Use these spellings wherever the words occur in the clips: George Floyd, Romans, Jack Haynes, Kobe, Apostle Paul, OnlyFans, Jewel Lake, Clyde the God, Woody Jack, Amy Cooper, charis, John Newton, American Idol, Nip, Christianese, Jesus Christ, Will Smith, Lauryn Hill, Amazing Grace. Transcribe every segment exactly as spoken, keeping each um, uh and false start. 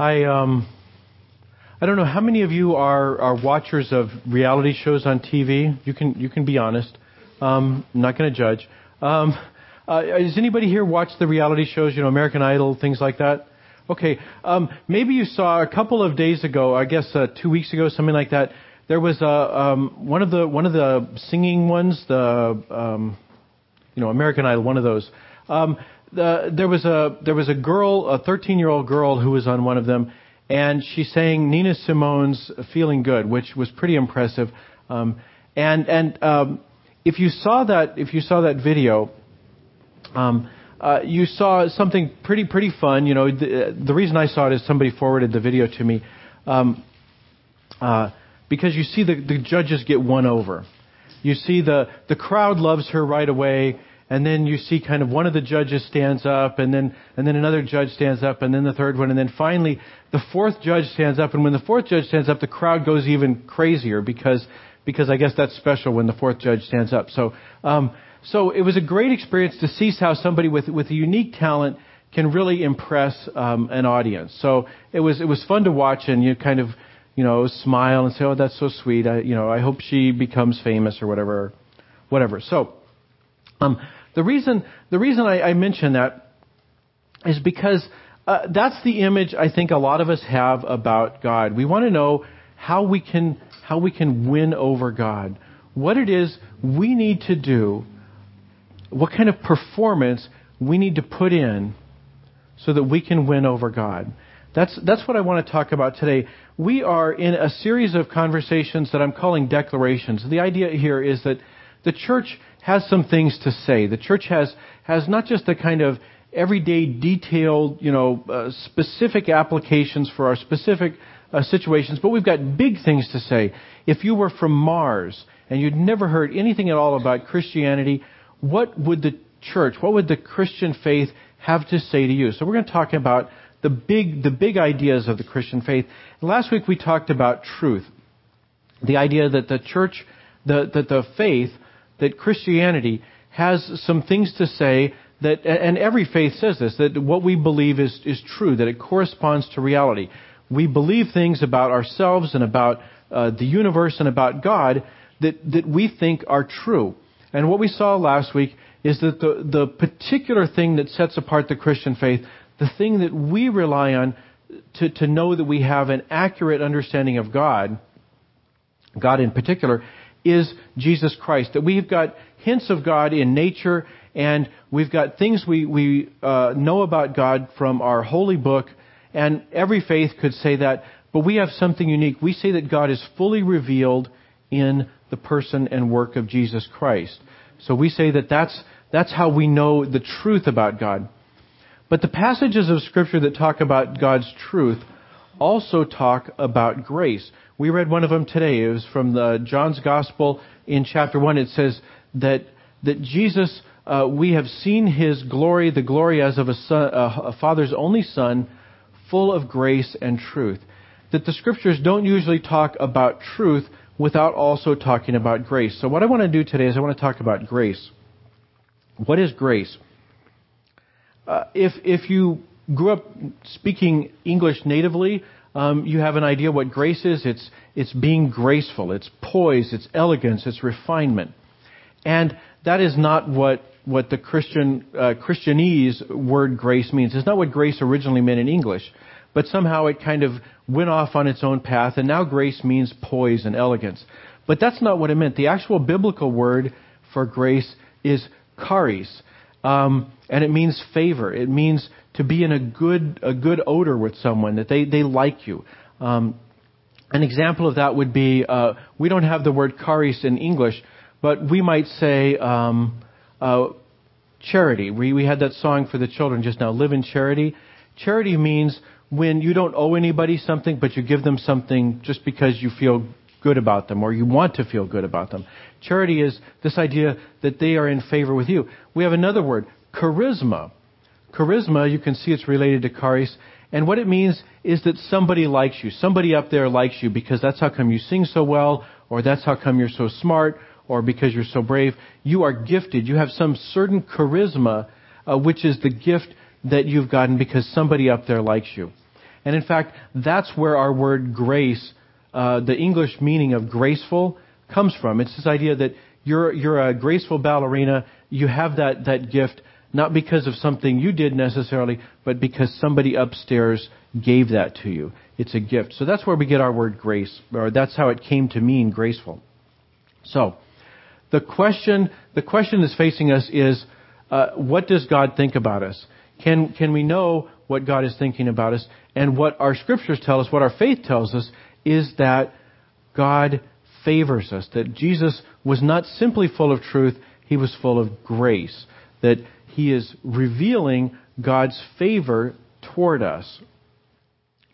I um, I don't know how many of you are, are watchers of reality shows on T V. You can you can be honest. Um, I'm not going to judge. Um, uh, does anybody here watch the reality shows? You know, American Idol, things like that. Okay. Um, maybe you saw a couple of days ago. I guess uh, two weeks ago, something like that. There was a um, one of the one of the singing ones. The um, you know, American Idol. One of those. Um, The, there was a there was a girl, a thirteen-year-old girl who was on one of them, and she sang Nina Simone's "Feeling Good," which was pretty impressive. Um, and and um, if you saw that if you saw that video, um, uh, you saw something pretty pretty fun. You know, the, the reason I saw it is somebody forwarded the video to me, um, uh, because you see the, the judges get won over. You see the the crowd loves her right away. And then you see kind of one of the judges stands up, and then and then another judge stands up, and then the third one, and then finally the fourth judge stands up. And when the fourth judge stands up, the crowd goes even crazier because because I guess that's special when the fourth judge stands up. So um, so it was a great experience to see how somebody with with a unique talent can really impress um, an audience. So it was it was fun to watch, and you kind of you know smile and say, oh, that's so sweet. I, you know, I hope she becomes famous or whatever, whatever. So. Um, The reason the reason I, I mention that is because uh, that's the image I think a lot of us have about God. We want to know how we can how we can win over God, what it is we need to do, what kind of performance we need to put in so that we can win over God. That's that's what I want to talk about today. We are in a series of conversations that I'm calling declarations. The idea here is that the church has some things to say. The church has has not just the kind of everyday, detailed, you know, uh, specific applications for our specific uh, situations, but we've got big things to say. If you were from Mars and you'd never heard anything at all about Christianity, what would the church, what would the Christian faith have to say to you? So we're going to talk about the big the big ideas of the Christian faith. And last week we talked about truth, the idea that the church, the that the faith. that Christianity has some things to say that, and every faith says this, that what we believe is, is true, that it corresponds to reality. We believe things about ourselves and about uh, the universe and about God that, that we think are true. And what we saw last week is that the, the particular thing that sets apart the Christian faith, the thing that we rely on to, to know that we have an accurate understanding of God, God in particular, is Jesus Christ. That we've got hints of God in nature, and we've got things we, we uh, know about God from our holy book, and every faith could say that, but we have something unique. We say that God is fully revealed in the person and work of Jesus Christ. So we say that that's, that's how we know the truth about God. But the passages of Scripture that talk about God's truth also talk about grace. We read one of them today. It was from the John's Gospel in chapter one. It says that that Jesus, uh, we have seen his glory, the glory as of a, son, a father's only son, full of grace and truth. That the Scriptures don't usually talk about truth without also talking about grace. So what I want to do today is I want to talk about grace. What is grace? Uh, if if you grew up speaking English natively, Um, you have an idea what grace is. It's it's being graceful. It's poise. It's elegance. It's refinement. And that is not what what the Christian uh, Christianese word grace means. It's not what grace originally meant in English, but somehow it kind of went off on its own path. And now grace means poise and elegance. But that's not what it meant. The actual biblical word for grace is charis, um, and it means favor. It means to be in a good a good odor with someone, that they, they like you. Um, an example of that would be, uh, we don't have the word charis in English, but we might say um, uh, charity. We, we had that song for the children just now, Live in Charity. Charity means when you don't owe anybody something, but you give them something just because you feel good about them or you want to feel good about them. Charity is this idea that they are in favor with you. We have another word, charisma. Charisma, you can see it's related to charis, and what it means is that somebody likes you. Somebody up there likes you because that's how come you sing so well, or that's how come you're so smart, or because you're so brave. You are gifted. You have some certain charisma, uh, which is the gift that you've gotten because somebody up there likes you. And in fact, that's where our word grace, uh, the English meaning of graceful, comes from. It's this idea that you're you're a graceful ballerina. You have that, that gift, not because of something you did necessarily, but because somebody upstairs gave that to you. It's a gift. So that's where we get our word grace, or that's how it came to mean graceful. So the question the question that's facing us is, uh, what does God think about us? Can can we know what God is thinking about us? And what our scriptures tell us, what our faith tells us, is that God favors us, that Jesus was not simply full of truth, he was full of grace, that he is revealing God's favor toward us.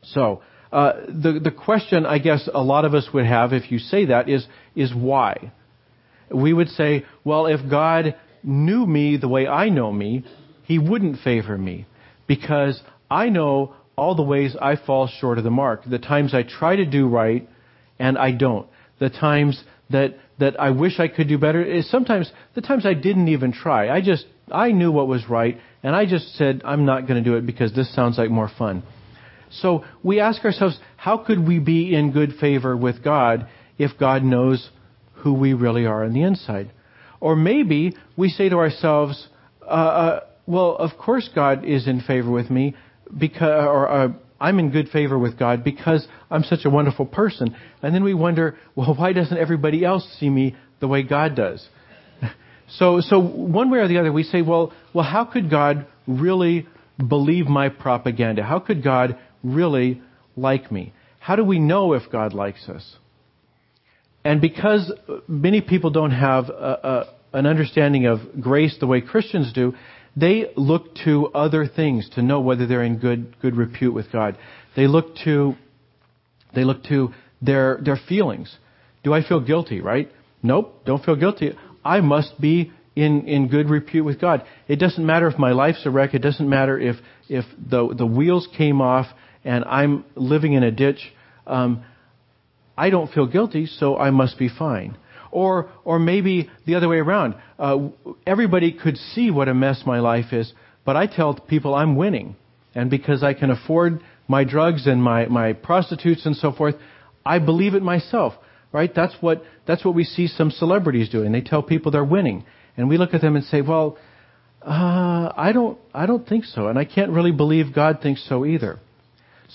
So uh, the, the question I guess a lot of us would have if you say that is, is why? We would say, well, if God knew me the way I know me, he wouldn't favor me, because I know all the ways I fall short of the mark, the times I try to do right and I don't. The times that that I wish I could do better is sometimes the times I didn't even try. I just, I knew what was right, and I just said, I'm not going to do it because this sounds like more fun. So we ask ourselves, how could we be in good favor with God if God knows who we really are on the inside? Or maybe we say to ourselves, uh, uh, well, of course God is in favor with me, because or uh, I'm in good favor with God because I'm such a wonderful person. And then we wonder, well, why doesn't everybody else see me the way God does? So, so one way or the other, we say, well, well, how could God really believe my propaganda? How could God really like me? How do we know if God likes us? And because many people don't have a, a, an understanding of grace the way Christians do, they look to other things to know whether they're in good good repute with God. They look to they look to their their feelings. Do I feel guilty, right? Nope, don't feel guilty. I must be in, in good repute with God. It doesn't matter if my life's a wreck. It doesn't matter if if the the wheels came off and I'm living in a ditch. Um, I don't feel guilty, so I must be fine. Or or maybe the other way around. Uh, everybody could see what a mess my life is, but I tell people I'm winning. And because I can afford my drugs and my, my prostitutes and so forth, I believe it myself. Right? That's what that's what we see some celebrities doing. They tell people they're winning. And we look at them and say, well, uh, I don't I don't think so. And I can't really believe God thinks so either.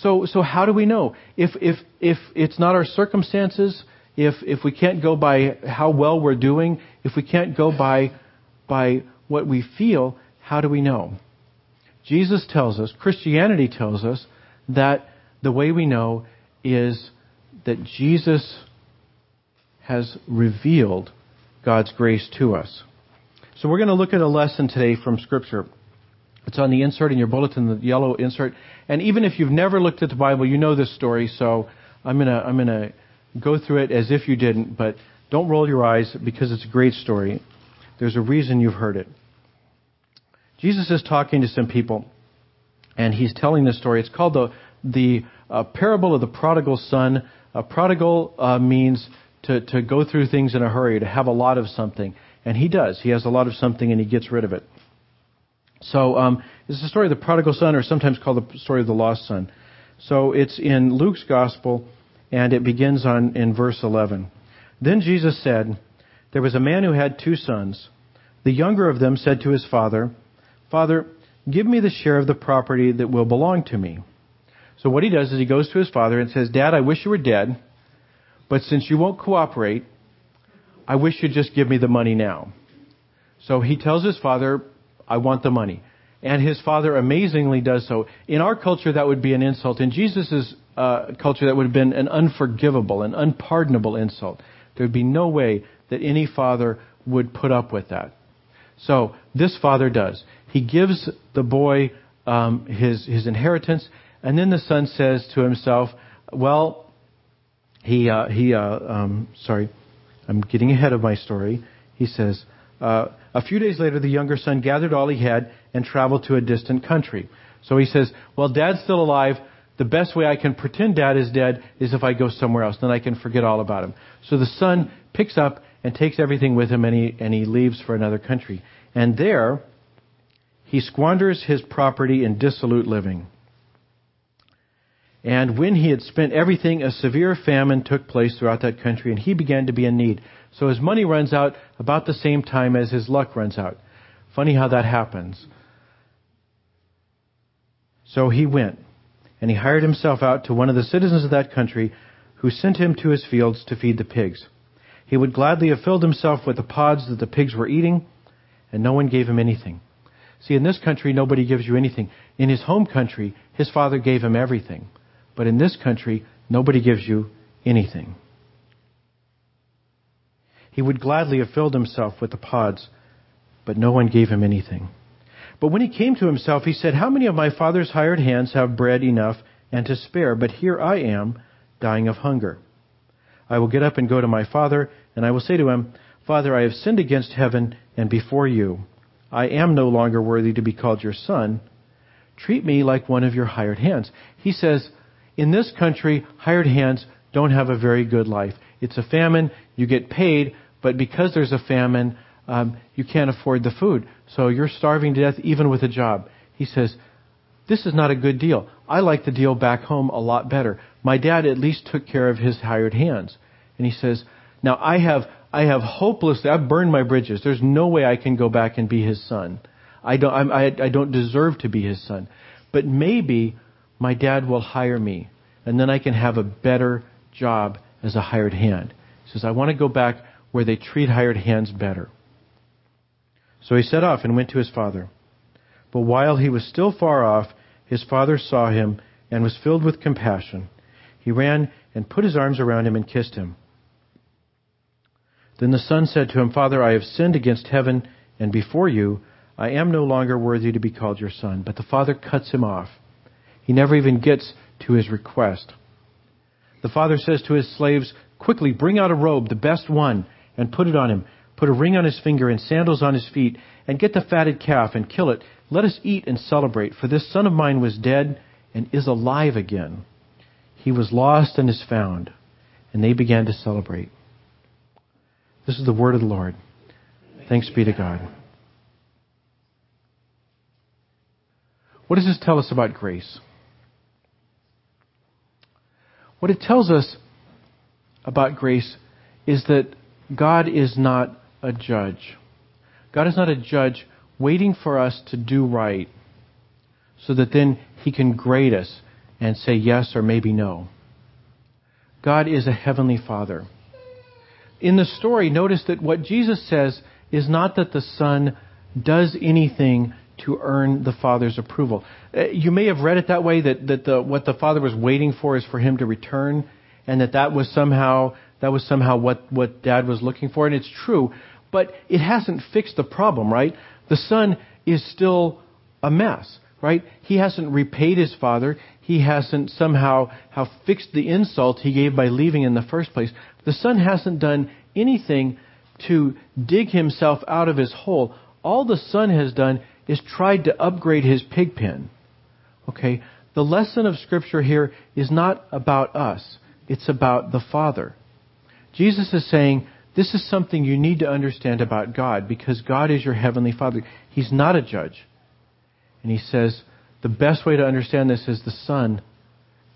So so how do we know? If if if it's not our circumstances, If if we can't go by how well we're doing, if we can't go by by what we feel, how do we know? Jesus tells us, Christianity tells us, that the way we know is that Jesus has revealed God's grace to us. So we're going to look at a lesson today from Scripture. It's on the insert in your bulletin, the yellow insert. And even if you've never looked at the Bible, you know this story, so I'm going to... I'm going to go through it as if you didn't, but don't roll your eyes because it's a great story. There's a reason you've heard it. Jesus is talking to some people, and he's telling this story. It's called the the uh, parable of the prodigal son. A prodigal uh, means to, to go through things in a hurry, to have a lot of something. And he does. He has a lot of something, and he gets rid of it. So um, it's the story of the prodigal son, or sometimes called the story of the lost son. So it's in Luke's gospel, and it begins on in verse eleven. Then Jesus said, "There was a man who had two sons. The younger of them said to his father, 'Father, give me the share of the property that will belong to me.' So what he does is he goes to his father and says, 'Dad, I wish you were dead, but since you won't cooperate, I wish you'd just give me the money now.' So he tells his father, 'I want the money.' And his father amazingly does so. In our culture, that would be an insult. In Jesus' uh, culture, that would have been an unforgivable, an unpardonable insult. There would be no way that any father would put up with that. So this father does. He gives the boy um, his his inheritance, and then the son says to himself, "Well, he uh, he uh, um, sorry, I'm getting ahead of my story." He says, uh, "A few days later, the younger son gathered all he had and traveled to a distant country." So he says, "Well, Dad's still alive. The best way I can pretend Dad is dead is if I go somewhere else. Then I can forget all about him." So the son picks up and takes everything with him, and he, and he leaves for another country. And there, he squanders his property in dissolute living. And when he had spent everything, a severe famine took place throughout that country, and he began to be in need. So his money runs out about the same time as his luck runs out. Funny how that happens. So he went, and he hired himself out to one of the citizens of that country, who sent him to his fields to feed the pigs. He would gladly have filled himself with the pods that the pigs were eating, and no one gave him anything. See, in this country, nobody gives you anything. In his home country, his father gave him everything. But in this country, nobody gives you anything. He would gladly have filled himself with the pods, but no one gave him anything. But when he came to himself, he said, "How many of my father's hired hands have bread enough and to spare? But here I am, dying of hunger. I will get up and go to my father, and I will say to him, 'Father, I have sinned against heaven and before you. I am no longer worthy to be called your son. Treat me like one of your hired hands.'" He says, in this country, hired hands don't have a very good life. It's a famine. You get paid, but because there's a famine, um, you can't afford the food. So you're starving to death even with a job. He says, this is not a good deal. I like the deal back home a lot better. My dad at least took care of his hired hands. And he says, now I have... I have hopelessly, I've burned my bridges. There's no way I can go back and be his son. I don't, I'm, I, I don't deserve to be his son. But maybe my dad will hire me, and then I can have a better job as a hired hand. He says, I want to go back where they treat hired hands better. So he set off and went to his father. But while he was still far off, his father saw him and was filled with compassion. He ran and put his arms around him and kissed him. Then the son said to him, "Father, I have sinned against heaven and before you. I am no longer worthy to be called your son." But the father cuts him off. He never even gets to his request. The father says to his slaves, "Quickly, bring out a robe, the best one, and put it on him. Put a ring on his finger and sandals on his feet, and get the fatted calf and kill it. Let us eat and celebrate, for this son of mine was dead and is alive again. He was lost and is found." And they began to celebrate. This is the word of the Lord. Thanks be to God. What does this tell us about grace? What it tells us about grace is that God is not a judge. God is not a judge waiting for us to do right so that then he can grade us and say yes or maybe no. God is a heavenly Father. In the story, notice that what Jesus says is not that the Son does anything to earn the Father's approval. You may have read it that way, that, that the, what the Father was waiting for is for him to return, and that that was somehow, that was somehow what, what Dad was looking for, and it's true, but it hasn't fixed the problem, right? The Son is still a mess, right? He hasn't repaid his Father. He hasn't somehow how fixed the insult he gave by leaving in the first place. The Son hasn't done anything to dig himself out of his hole. All the Son has done is tried to upgrade his pig pen. Okay? The lesson of Scripture here is not about us. It's about the Father. Jesus is saying, this is something you need to understand about God, because God is your heavenly Father. He's not a judge. And he says, the best way to understand this is the Son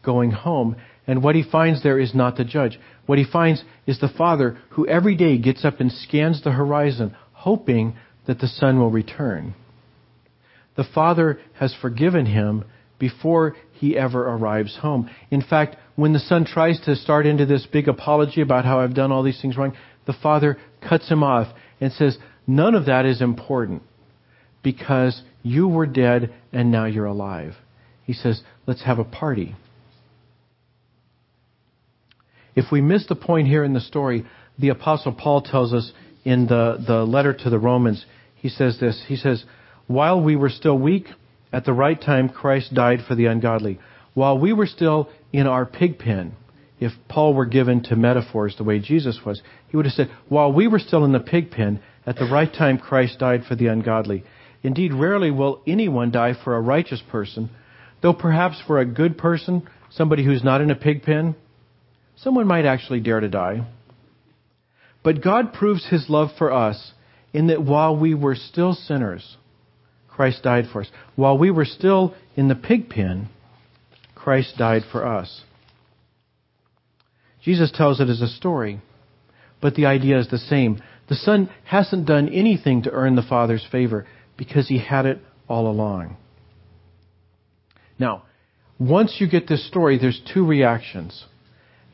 going home. And what he finds there is not the judge. What he finds is the Father who every day gets up and scans the horizon, hoping that the Son will return. The Father has forgiven him before he ever arrives home. In fact, when the Son tries to start into this big apology about how I've done all these things wrong, the Father cuts him off and says, none of that is important, because you were dead and now you're alive. He says, let's have a party. If we miss the point here in the story, the Apostle Paul tells us in the, the letter to the Romans, he says this, he says, while we were still weak, at the right time Christ died for the ungodly. While we were still in our pig pen, if Paul were given to metaphors the way Jesus was, he would have said, while we were still in the pig pen, at the right time Christ died for the ungodly. Indeed, rarely will anyone die for a righteous person, though perhaps for a good person, somebody who's not in a pig pen, someone might actually dare to die. But God proves his love for us in that while we were still sinners, Christ died for us. While we were still in the pig pen, Christ died for us. Jesus tells it as a story, but the idea is the same. The Son hasn't done anything to earn the Father's favor because he had it all along. Now, once you get this story, there's two reactions.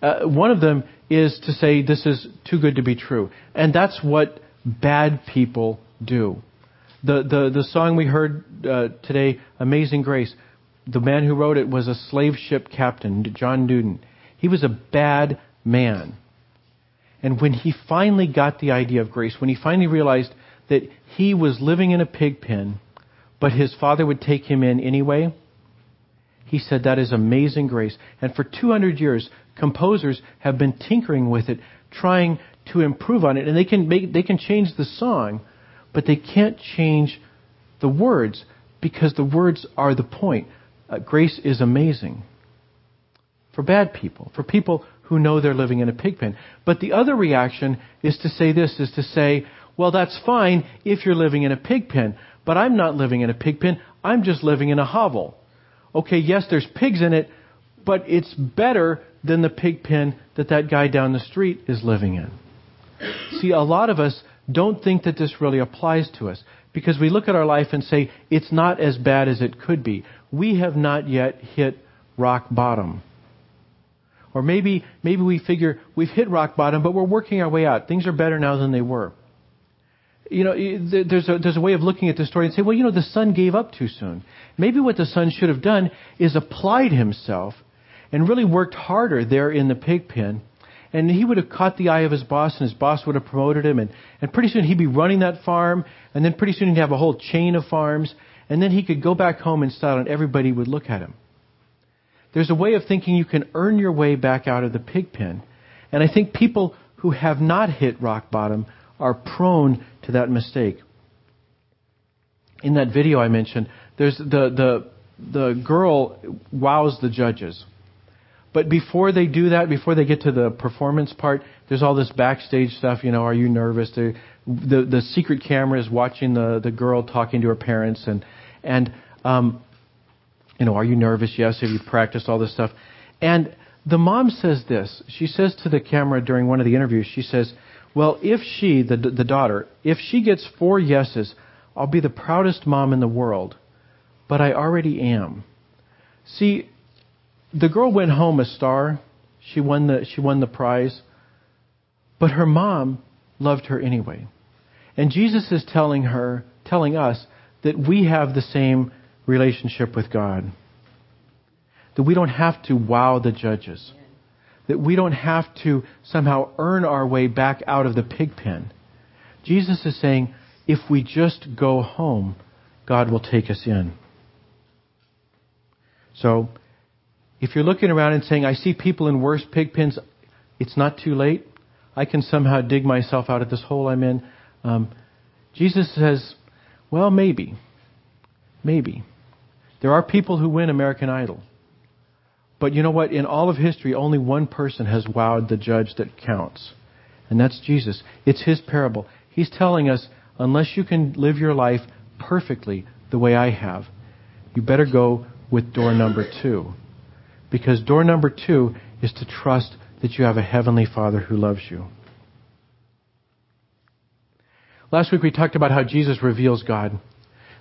Uh, one of them is to say this is too good to be true. And that's what bad people do. The the, the song we heard uh, today, Amazing Grace, the man who wrote it was a slave ship captain, John Newton. He was a bad man. And when he finally got the idea of grace, when he finally realized that he was living in a pig pen, but his Father would take him in anyway, he said that is amazing grace. And for two hundred years, composers have been tinkering with it, trying to improve on it. And they can make, they can change the song, but they can't change the words because the words are the point. Uh, grace is amazing for bad people, for people who know they're living in a pig pen. But the other reaction is to say this, is to say, well, that's fine if you're living in a pig pen, but I'm not living in a pig pen. I'm just living in a hovel. Okay, yes, there's pigs in it, but it's better than the pig pen that that guy down the street is living in. See, a lot of us don't think that this really applies to us because we look at our life and say, it's not as bad as it could be. We have not yet hit rock bottom. Or maybe maybe we figure we've hit rock bottom, but we're working our way out. Things are better now than they were. You know, there's a, there's a way of looking at this story and say, well, you know, the son gave up too soon. Maybe what the son should have done is applied himself and really worked harder there in the pig pen. And he would have caught the eye of his boss, and his boss would have promoted him. And, and pretty soon he'd be running that farm, and then pretty soon he'd have a whole chain of farms. And then he could go back home in style, and everybody would look at him. There's a way of thinking you can earn your way back out of the pig pen. And I think people who have not hit rock bottom are prone to that mistake. In that video I mentioned, there's the, the, the girl wows the judges. But before they do that, before they get to the performance part, there's all this backstage stuff, you know, are you nervous? The, the, the secret camera is watching the, the girl talking to her parents and, and, um, you know, are you nervous? Yes. Have you practiced all this stuff? And the mom says this. She says to the camera during one of the interviews, she says, well, if she, the, the daughter, if she gets four yeses, I'll be the proudest mom in the world. But I already am. See, the girl went home a star. She won the, she won the prize. But her mom loved her anyway. And Jesus is telling her, telling us that we have the same relationship with God. That we don't have to wow the judges. That we don't have to somehow earn our way back out of the pig pen. Jesus is saying, if we just go home, God will take us in. So, if you're looking around and saying, I see people in worse pig pens, it's not too late. I can somehow dig myself out of this hole I'm in. Um, Jesus says, well, maybe. Maybe. There are people who win American Idol. But you know what? In all of history, only one person has wowed the judge that counts. And that's Jesus. It's his parable. He's telling us, unless you can live your life perfectly the way I have, you better go with door number two. Because door number two is to trust that you have a heavenly Father who loves you. Last week we talked about how Jesus reveals God.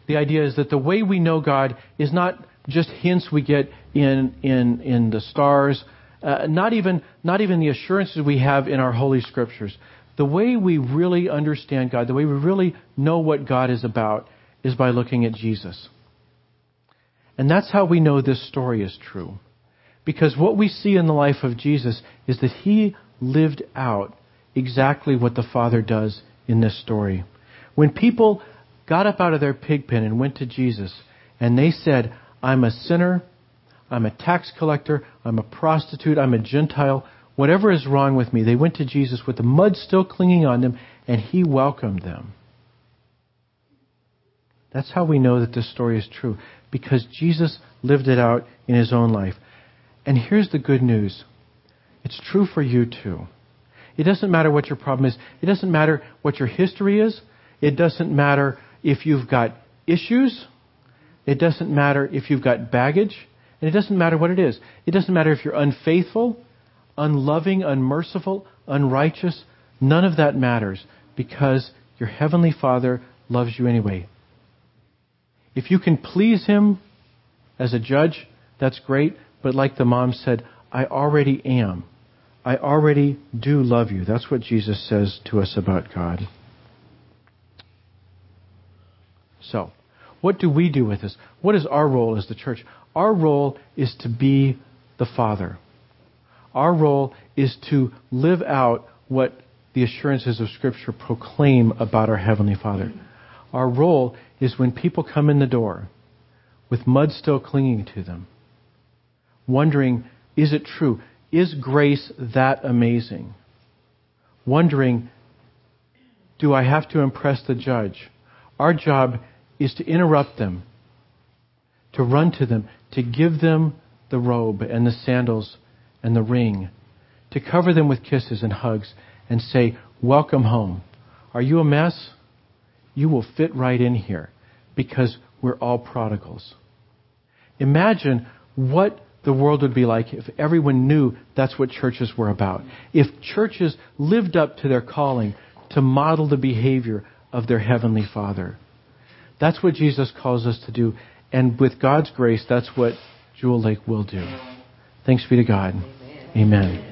The idea is that the way we know God is not just hints we get in in in the stars, uh, not even not even the assurances we have in our Holy Scriptures. The way we really understand God, the way we really know what God is about, is by looking at Jesus. And that's how we know this story is true. Because what we see in the life of Jesus is that he lived out exactly what the Father does in this story. When people got up out of their pig pen and went to Jesus, and they said, I'm a sinner, I'm a tax collector, I'm a prostitute, I'm a Gentile, whatever is wrong with me. They went to Jesus with the mud still clinging on them, and he welcomed them. That's how we know that this story is true, because Jesus lived it out in his own life. And here's the good news. It's true for you too. It doesn't matter what your problem is. It doesn't matter what your history is. It doesn't matter if you've got issues, it doesn't matter if you've got baggage, And it doesn't matter what it is. It doesn't matter if you're unfaithful, unloving, unmerciful, unrighteous. None of that matters because your Heavenly Father loves you anyway. If you can please Him as a judge, that's great. But like the mom said, I already am. I already do love you. That's what Jesus says to us about God. So, what do we do with this? What is our role as the church? Our role is to be the Father. Our role is to live out what the assurances of Scripture proclaim about our Heavenly Father. Our role is when people come in the door with mud still clinging to them, wondering, is it true? Is grace that amazing? Wondering, do I have to impress the judge? Our job is to interrupt them, to run to them, to give them the robe and the sandals and the ring, to cover them with kisses and hugs and say, welcome home. Are you a mess? You will fit right in here because we're all prodigals. Imagine what the world would be like if everyone knew that's what churches were about. If churches lived up to their calling to model the behavior of their Heavenly Father. That's what Jesus calls us to do. And with God's grace, that's what Jewel Lake will do. Thanks be to God. Amen. Amen.